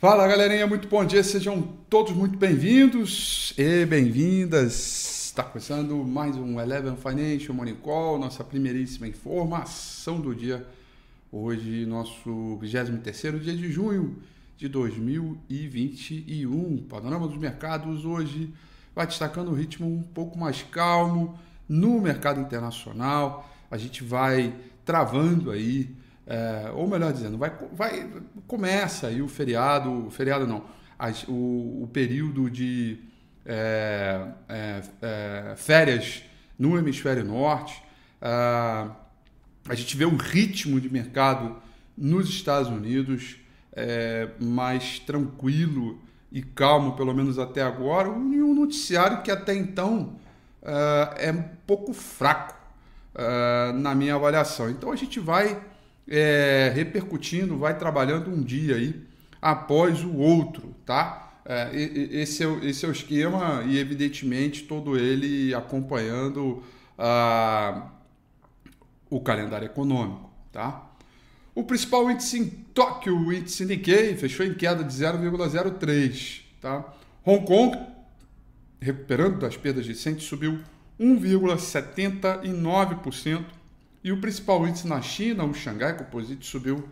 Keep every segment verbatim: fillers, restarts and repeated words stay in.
Fala galerinha, muito bom dia, sejam todos muito bem-vindos e bem-vindas. Está começando mais um Eleven Financial Morning Call, nossa primeiríssima informação do dia. Hoje, nosso vigésimo terceiro dia de junho de dois mil e vinte e um. O panorama dos mercados hoje vai destacando um ritmo um pouco mais calmo no mercado internacional. A gente vai travando aí. É, ou melhor dizendo, vai, vai, começa aí o feriado, feriado não, as, o, o período de é, é, é, férias no hemisfério norte. É, a gente vê um ritmo de mercado nos Estados Unidos é, mais tranquilo e calmo, pelo menos até agora, e um noticiário que até então é, é um pouco fraco é, na minha avaliação. Então a gente vai... É, repercutindo, vai trabalhando um dia aí após o outro, tá? É, esse, é, esse é o esquema e, evidentemente, todo ele acompanhando ah, o calendário econômico, tá? O principal índice em Tóquio, o índice Nikkei, fechou em queda de zero vírgula zero três, tá? Hong Kong, recuperando das perdas recentes, subiu um vírgula setenta e nove por cento. E o principal índice na China, o Xangai Composite, subiu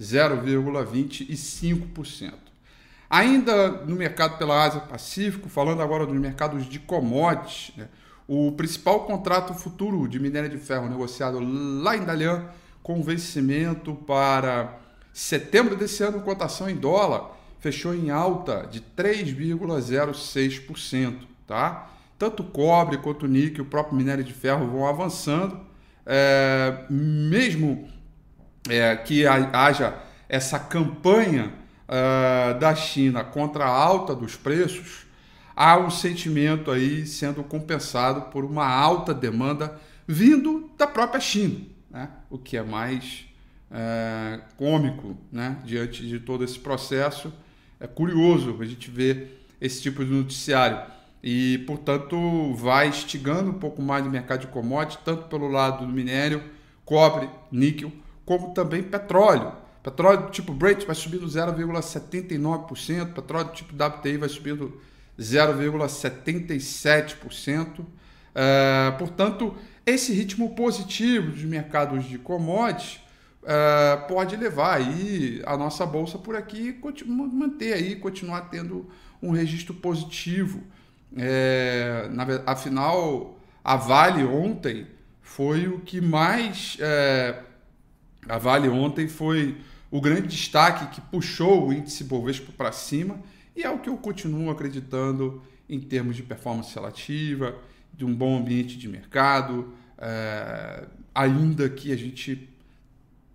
zero vírgula vinte e cinco por cento. Ainda no mercado pela Ásia Pacífico, falando agora dos mercados de commodities, né? O principal contrato futuro de minério de ferro negociado lá em Dalian, com vencimento para setembro desse ano, cotação em dólar, fechou em alta de três vírgula zero seis por cento. Tá? Tanto o cobre quanto o níquel, o próprio minério de ferro vão avançando. É, mesmo é, que haja essa campanha é, da China contra a alta dos preços, há um sentimento aí sendo compensado por uma alta demanda vindo da própria China, né? O que é mais é, cômico, né? Diante de todo esse processo. É curioso a gente ver esse tipo de noticiário. E, portanto, vai estigando um pouco mais o mercado de commodities, tanto pelo lado do minério, cobre, níquel, como também petróleo. Petróleo do tipo Brent vai subindo zero vírgula setenta e nove por cento, petróleo do tipo W T I vai subindo zero vírgula setenta e sete por cento. É, portanto, esse ritmo positivo dos mercados de commodities é, pode levar aí a nossa bolsa por aqui e manter aí, continuar tendo um registro positivo. É, na, afinal, a Vale ontem foi o que mais é, a Vale ontem foi o grande destaque que puxou o índice Bovespa para cima, e é o que eu continuo acreditando em termos de performance relativa, de um bom ambiente de mercado, é, ainda que a gente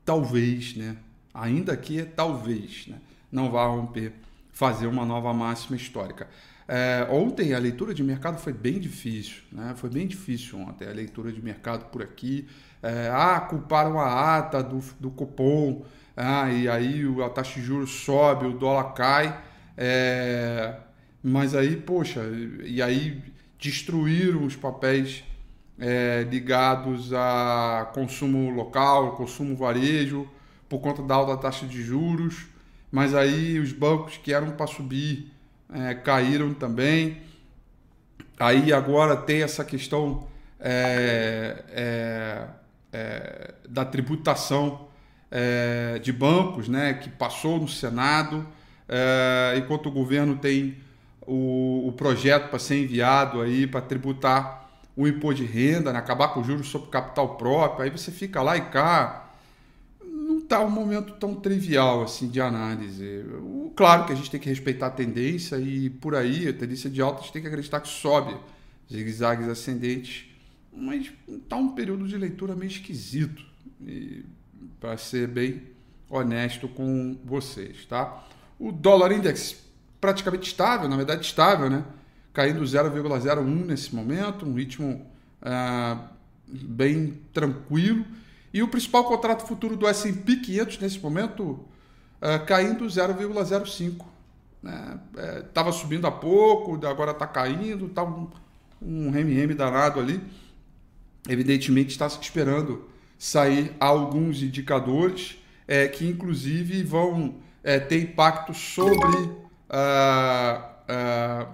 talvez, né, ainda que talvez né, não vá romper, fazer uma nova máxima histórica. É, ontem a leitura de mercado foi bem difícil, né? Foi bem difícil ontem a leitura de mercado por aqui. É, ah, culparam a ata do, do Copom, ah, e aí a taxa de juros sobe, o dólar cai, é, mas aí, poxa, e aí destruíram os papéis é, ligados a consumo local, consumo varejo, por conta da alta taxa de juros, mas aí os bancos que eram para subir, É, caíram também. Aí agora tem essa questão é, é, é, da tributação é, de bancos, né, que passou no Senado, é, enquanto o governo tem o, o projeto para ser enviado aí para tributar o imposto de renda, né, acabar com os juros sobre capital próprio. Aí você fica lá e cá. Não está um momento tão trivial assim de análise. Claro que a gente tem que respeitar a tendência, e por aí a tendência de alta a gente tem que acreditar que sobe, zigue-zagues ascendentes, mas está um período de leitura meio esquisito, para ser bem honesto com vocês, tá? O dólar index praticamente estável, na verdade estável, né? Caindo zero vírgula zero um nesse momento, um ritmo ah, bem tranquilo. E o principal contrato futuro do S e P quinhentos nesse momento é, caindo zero vírgula zero cinco. Né? É, tava subindo há pouco, agora está caindo, está um, um reme-reme danado ali. Evidentemente está se esperando sair alguns indicadores é, que inclusive vão é, ter impacto sobre uh, uh,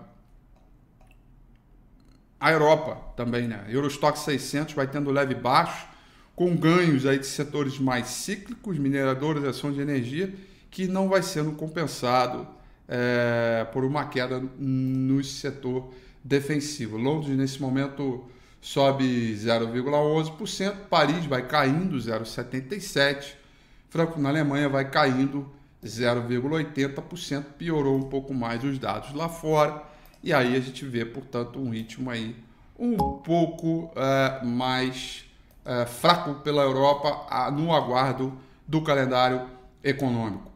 a Europa também, né? Eurostoxx seiscentos vai tendo leve baixo, com ganhos aí de setores mais cíclicos, mineradores, ação de energia, que não vai sendo compensado é, por uma queda no setor defensivo. Londres, nesse momento, sobe zero vírgula onze por cento, Paris vai caindo zero vírgula setenta e sete por cento, Frankfurt na Alemanha vai caindo zero vírgula oitenta por cento, piorou um pouco mais os dados lá fora, e aí a gente vê, portanto, um ritmo aí um pouco é, mais... É, fraco pela Europa a, no aguardo do calendário econômico.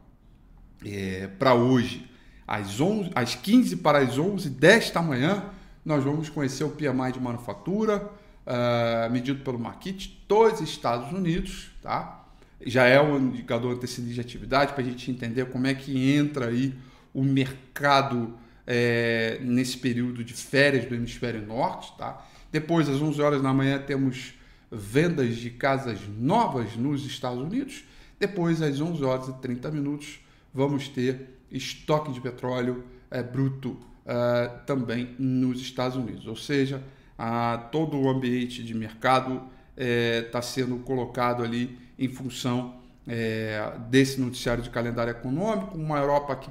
É, para hoje, às, onze, às quinze para as onze desta manhã, nós vamos conhecer o P M I de manufatura, é, medido pelo Markit dos Estados Unidos, tá? Já é um indicador antecedente de atividade para a gente entender como é que entra aí o mercado é, nesse período de férias do hemisfério norte, tá? Depois, às onze horas da manhã, temos vendas de casas novas nos Estados Unidos. Depois, às onze horas e trinta minutos, vamos ter estoque de petróleo é, bruto é, também nos Estados Unidos. Ou seja, a, todo o ambiente de mercado está é, sendo colocado ali em função é, desse noticiário de calendário econômico, uma Europa que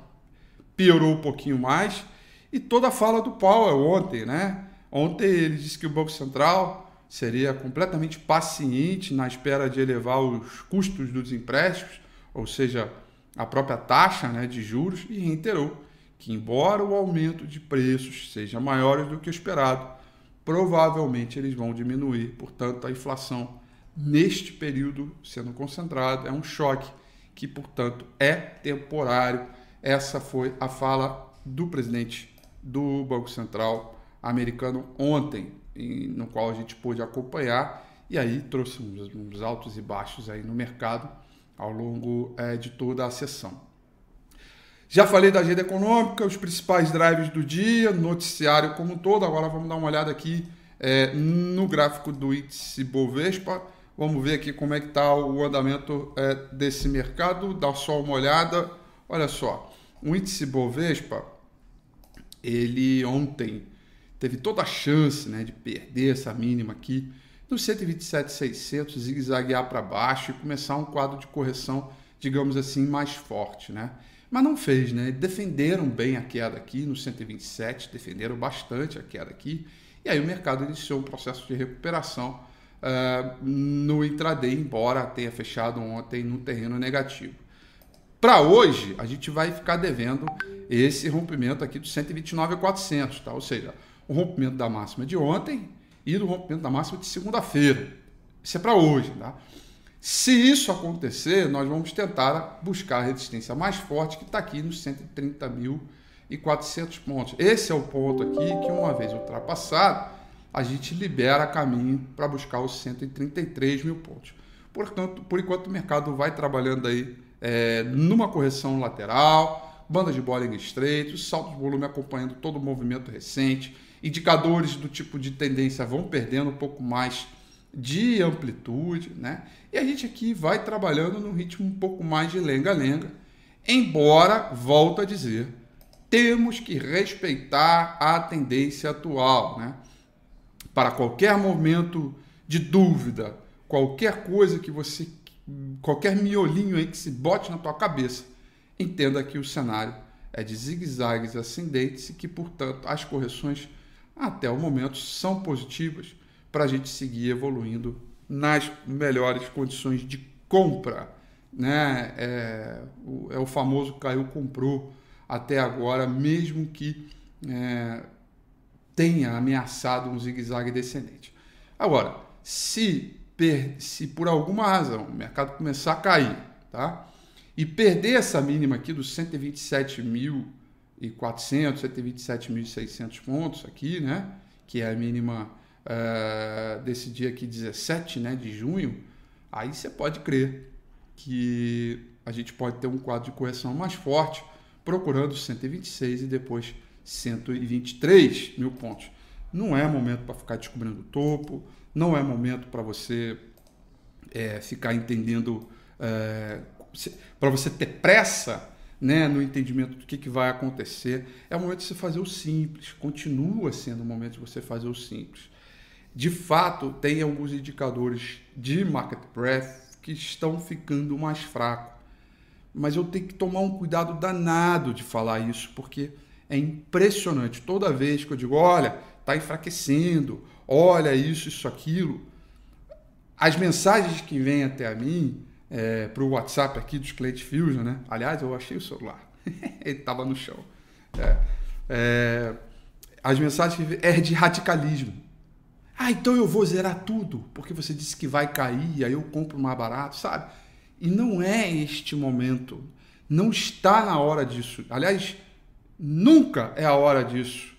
piorou um pouquinho mais, e toda a fala do Powell ontem, né? Ontem ele disse que o Banco Central seria completamente paciente na espera de elevar os custos dos empréstimos, ou seja, a própria taxa, né, de juros, e reiterou que, embora o aumento de preços seja maior do que o esperado, provavelmente eles vão diminuir. Portanto, a inflação neste período sendo concentrada é um choque que, portanto, é temporário. Essa foi a fala do presidente do Banco Central americano ontem, no qual a gente pôde acompanhar, e aí trouxe uns, uns altos e baixos aí no mercado ao longo é, de toda a sessão. Já falei da agenda econômica, os principais drivers do dia, noticiário como um todo. Agora vamos dar uma olhada aqui é, no gráfico do índice Bovespa. Vamos ver aqui como é que está o andamento é, desse mercado. Dá só uma olhada. Olha só, o índice Bovespa, ele ontem teve toda a chance, né, de perder essa mínima aqui no cento e vinte e sete mil e seiscentos, zigue-zaguear para baixo e começar um quadro de correção, digamos assim, mais forte, né? Mas não fez, né? Defenderam bem a queda aqui no cento e vinte e sete, defenderam bastante a queda aqui, e aí o mercado iniciou um processo de recuperação uh, no intraday, embora tenha fechado ontem no terreno negativo. Para hoje, a gente vai ficar devendo esse rompimento aqui do cento e vinte e nove mil e quatrocentos, tá? Ou seja, o rompimento da máxima de ontem e do rompimento da máxima de segunda-feira. Isso é para hoje, tá? Se isso acontecer, nós vamos tentar buscar a resistência mais forte, que está aqui nos cento e trinta mil e quatrocentos pontos. Esse é o ponto aqui que, uma vez ultrapassado, a gente libera caminho para buscar os cento e trinta e três mil pontos. Portanto, por enquanto, o mercado vai trabalhando aí é, numa correção lateral, bandas de Bollinger estreitos, salto de volume acompanhando todo o movimento recente. Indicadores do tipo de tendência vão perdendo um pouco mais de amplitude, né? E a gente aqui vai trabalhando num ritmo um pouco mais de lenga-lenga, embora, volto a dizer, temos que respeitar a tendência atual, né? Para qualquer momento de dúvida, qualquer coisa que você, qualquer miolinho aí que se bote na tua cabeça, entenda que o cenário é de zigue-zagues ascendentes e que, portanto, as correções até o momento são positivas para a gente seguir evoluindo nas melhores condições de compra, né? É, é o famoso caiu, comprou até agora, mesmo que é, tenha ameaçado um zigue-zague descendente. Agora, se, per, se por alguma razão o mercado começar a cair, tá? E perder essa mínima aqui dos cento e vinte e sete mil e quatrocentos, cento e vinte e sete mil e seiscentos pontos aqui, né, que é a mínima uh, desse dia aqui, dezessete, né, de junho, aí você pode crer que a gente pode ter um quadro de correção mais forte, procurando cento e vinte e seis e depois cento e vinte e três mil pontos. Não é momento para ficar descobrindo o topo, não é momento para você é, ficar entendendo, é, para você ter pressa né, no entendimento do que, que vai acontecer. É o momento de você fazer o simples, continua sendo o momento de você fazer o simples. De fato, tem alguns indicadores de Market Breadth que estão ficando mais fracos, mas eu tenho que tomar um cuidado danado de falar isso, porque é impressionante. Toda vez que eu digo, olha, está enfraquecendo, olha isso, isso, aquilo, as mensagens que vêm até a mim, é, para o WhatsApp aqui dos Clete Fusion, né? Aliás, eu achei o celular, ele estava no chão. É, é, as mensagens que vêm é de radicalismo. Ah, então eu vou zerar tudo, porque você disse que vai cair, aí eu compro mais barato, sabe? E não é este momento, não está na hora disso. Aliás, nunca é a hora disso,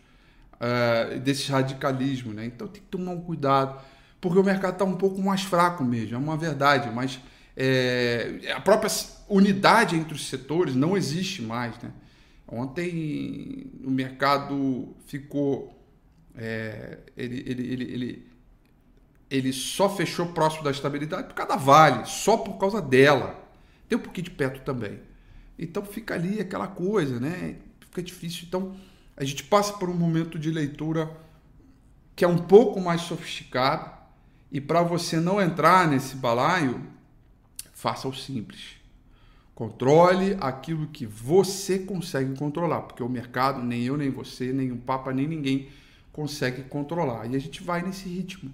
uh, desse radicalismo, né? Então tem que tomar um cuidado, porque o mercado está um pouco mais fraco mesmo, é uma verdade, mas é, a própria unidade entre os setores não existe mais, né? Ontem o mercado ficou, é, ele, ele, ele, ele, ele só fechou próximo da estabilidade por causa da Vale, só por causa dela, tem um pouquinho de perto também, então fica ali aquela coisa, né? Fica difícil. Então a gente passa por um momento de leitura que é um pouco mais sofisticado, e para você não entrar nesse balaio, faça o simples, controle aquilo que você consegue controlar, porque o mercado, nem eu, nem você, nem o Papa, nem ninguém consegue controlar, e a gente vai nesse ritmo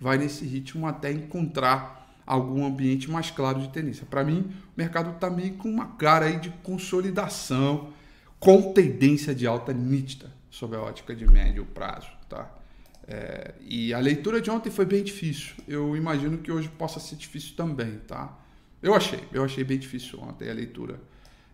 vai nesse ritmo até encontrar algum ambiente mais claro de tendência. Para mim, o mercado está meio com uma cara aí de consolidação, com tendência de alta nítida, sob a ótica de médio prazo, tá? É, e a leitura de ontem foi bem difícil, eu imagino que hoje possa ser difícil também, tá? Eu achei, eu achei bem difícil ontem a leitura,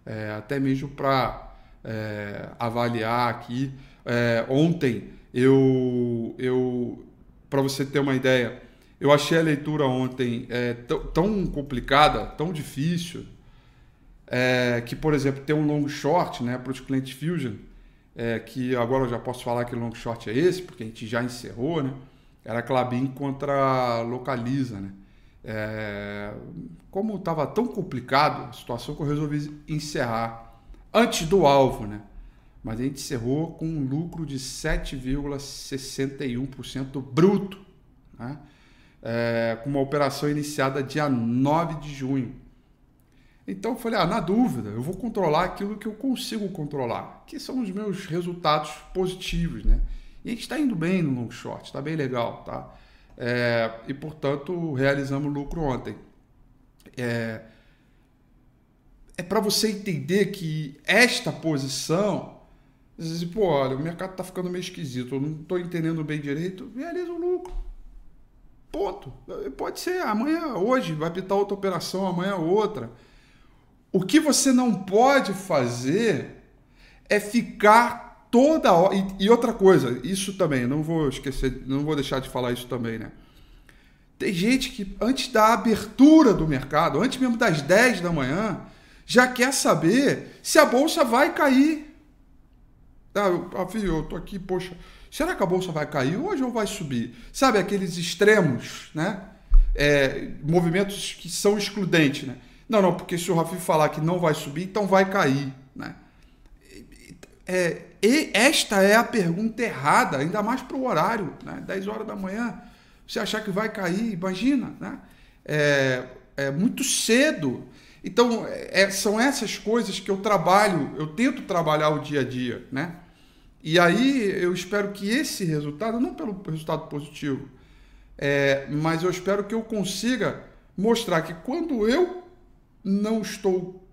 é, até mesmo para é, avaliar aqui, é, ontem eu... eu para você ter uma ideia, eu achei a leitura ontem é, tão complicada, tão difícil, é, que, por exemplo, tem um long short, né, para os clientes Fusion, é, que agora eu já posso falar que long short é esse, porque a gente já encerrou, né? Era Clabin contra Localiza, né? É, como estava tão complicado a situação que eu resolvi encerrar antes do alvo, né? Mas a gente encerrou com um lucro de sete vírgula sessenta e um por cento bruto, né? É, com uma operação iniciada dia nove de junho. Então eu falei, ah, na dúvida, eu vou controlar aquilo que eu consigo controlar, que são os meus resultados positivos, né? E a gente está indo bem no long short, está bem legal, tá? É, e, portanto, realizamos lucro ontem. É, é para você entender que esta posição... Às vezes, pô, olha, o mercado tá ficando meio esquisito, eu não tô entendendo bem direito, realiza um lucro. Ponto. Pode ser amanhã, hoje, vai apitar outra operação, amanhã outra. O que você não pode fazer é ficar toda hora... E, e outra coisa, isso também, não vou esquecer, não vou deixar de falar isso também, né? Tem gente que antes da abertura do mercado, antes mesmo das dez da manhã, já quer saber se a bolsa vai cair. Ah, eu, eu tô aqui, poxa, será que a bolsa vai cair hoje ou vai subir? Sabe, aqueles extremos, né? É, movimentos que são excludentes, né? Não, não, porque se o Rafi falar que não vai subir, então vai cair, né? É, e esta é a pergunta errada, ainda mais para o horário, né? dez horas da manhã, você achar que vai cair, imagina, né? É, é muito cedo. Então, é, são essas coisas que eu trabalho, eu tento trabalhar o dia a dia, né? E aí eu espero que esse resultado, não pelo resultado positivo, é, mas eu espero que eu consiga mostrar que quando eu não estou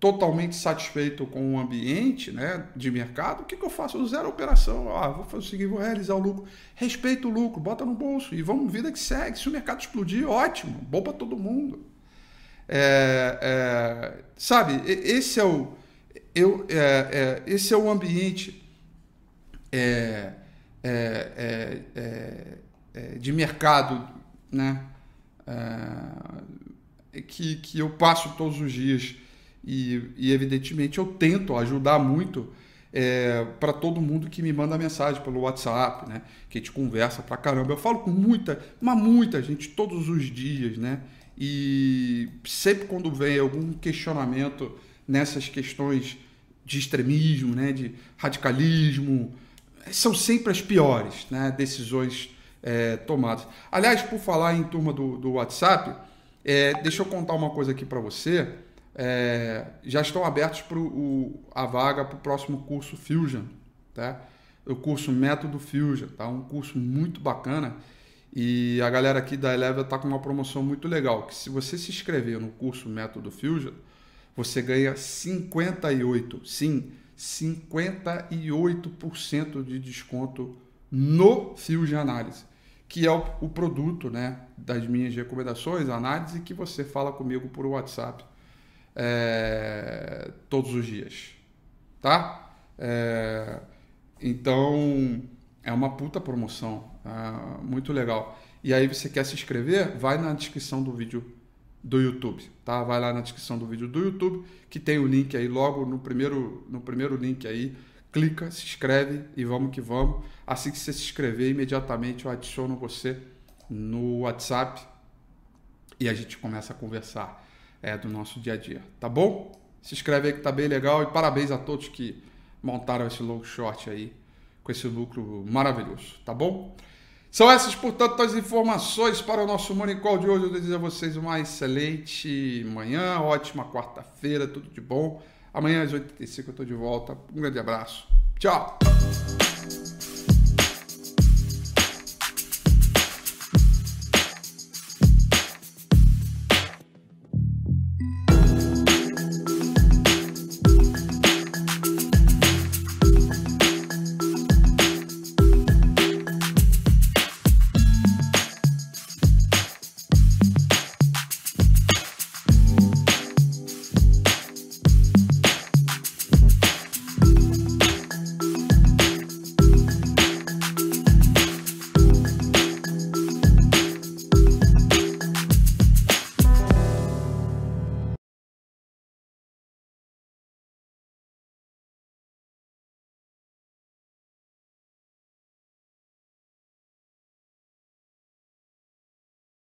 totalmente satisfeito com o ambiente, né, de mercado, o que, que eu faço? Eu zero a operação, ah, vou fazer o seguinte, vou realizar o lucro, respeito o lucro, bota no bolso e vamos, vida que segue. Se o mercado explodir, ótimo, bom para todo mundo. É, é, sabe, esse é o eu, é, é, esse é o ambiente é, é, é, é, é, de mercado, né? É, que, que eu passo todos os dias e, e evidentemente eu tento ajudar muito, é, para todo mundo que me manda mensagem pelo WhatsApp, né? Que a gente conversa pra caramba, eu falo com muita, mas muita gente todos os dias, né? E sempre quando vem algum questionamento nessas questões de extremismo, né, de radicalismo, são sempre as piores, né, decisões é, tomadas. Aliás, por falar em turma do, do WhatsApp, é, deixa eu contar uma coisa aqui para você. É, já estão abertos pro, o, a vaga para o próximo curso Fusion, tá? O curso Método Fusion, tá? Um curso muito bacana. E a galera aqui da Eleva está com uma promoção muito legal, que se você se inscrever no curso Método Fusion, você ganha cinquenta e oito por cento, sim, cinquenta e oito por cento de desconto no Fusion Análise, que é o, o produto, né, das minhas recomendações, análise que você fala comigo por WhatsApp é, todos os dias, tá? É, então, é uma puta promoção, ah, muito legal. E aí, você quer se inscrever? Vai na descrição do vídeo do YouTube, tá? Vai lá na descrição do vídeo do YouTube, que tem o link aí logo no primeiro, no primeiro link aí. Clica, se inscreve e vamos que vamos. Assim que você se inscrever, imediatamente eu adiciono você no WhatsApp e a gente começa a conversar é, do nosso dia a dia, tá bom? Se inscreve aí que tá bem legal e parabéns a todos que montaram esse long short aí com esse lucro maravilhoso, tá bom? São essas, portanto, as informações para o nosso Money Call de hoje. Eu desejo a vocês uma excelente manhã, ótima quarta-feira, tudo de bom. Amanhã às oito e trinta e cinco eu estou de volta. Um grande abraço. Tchau!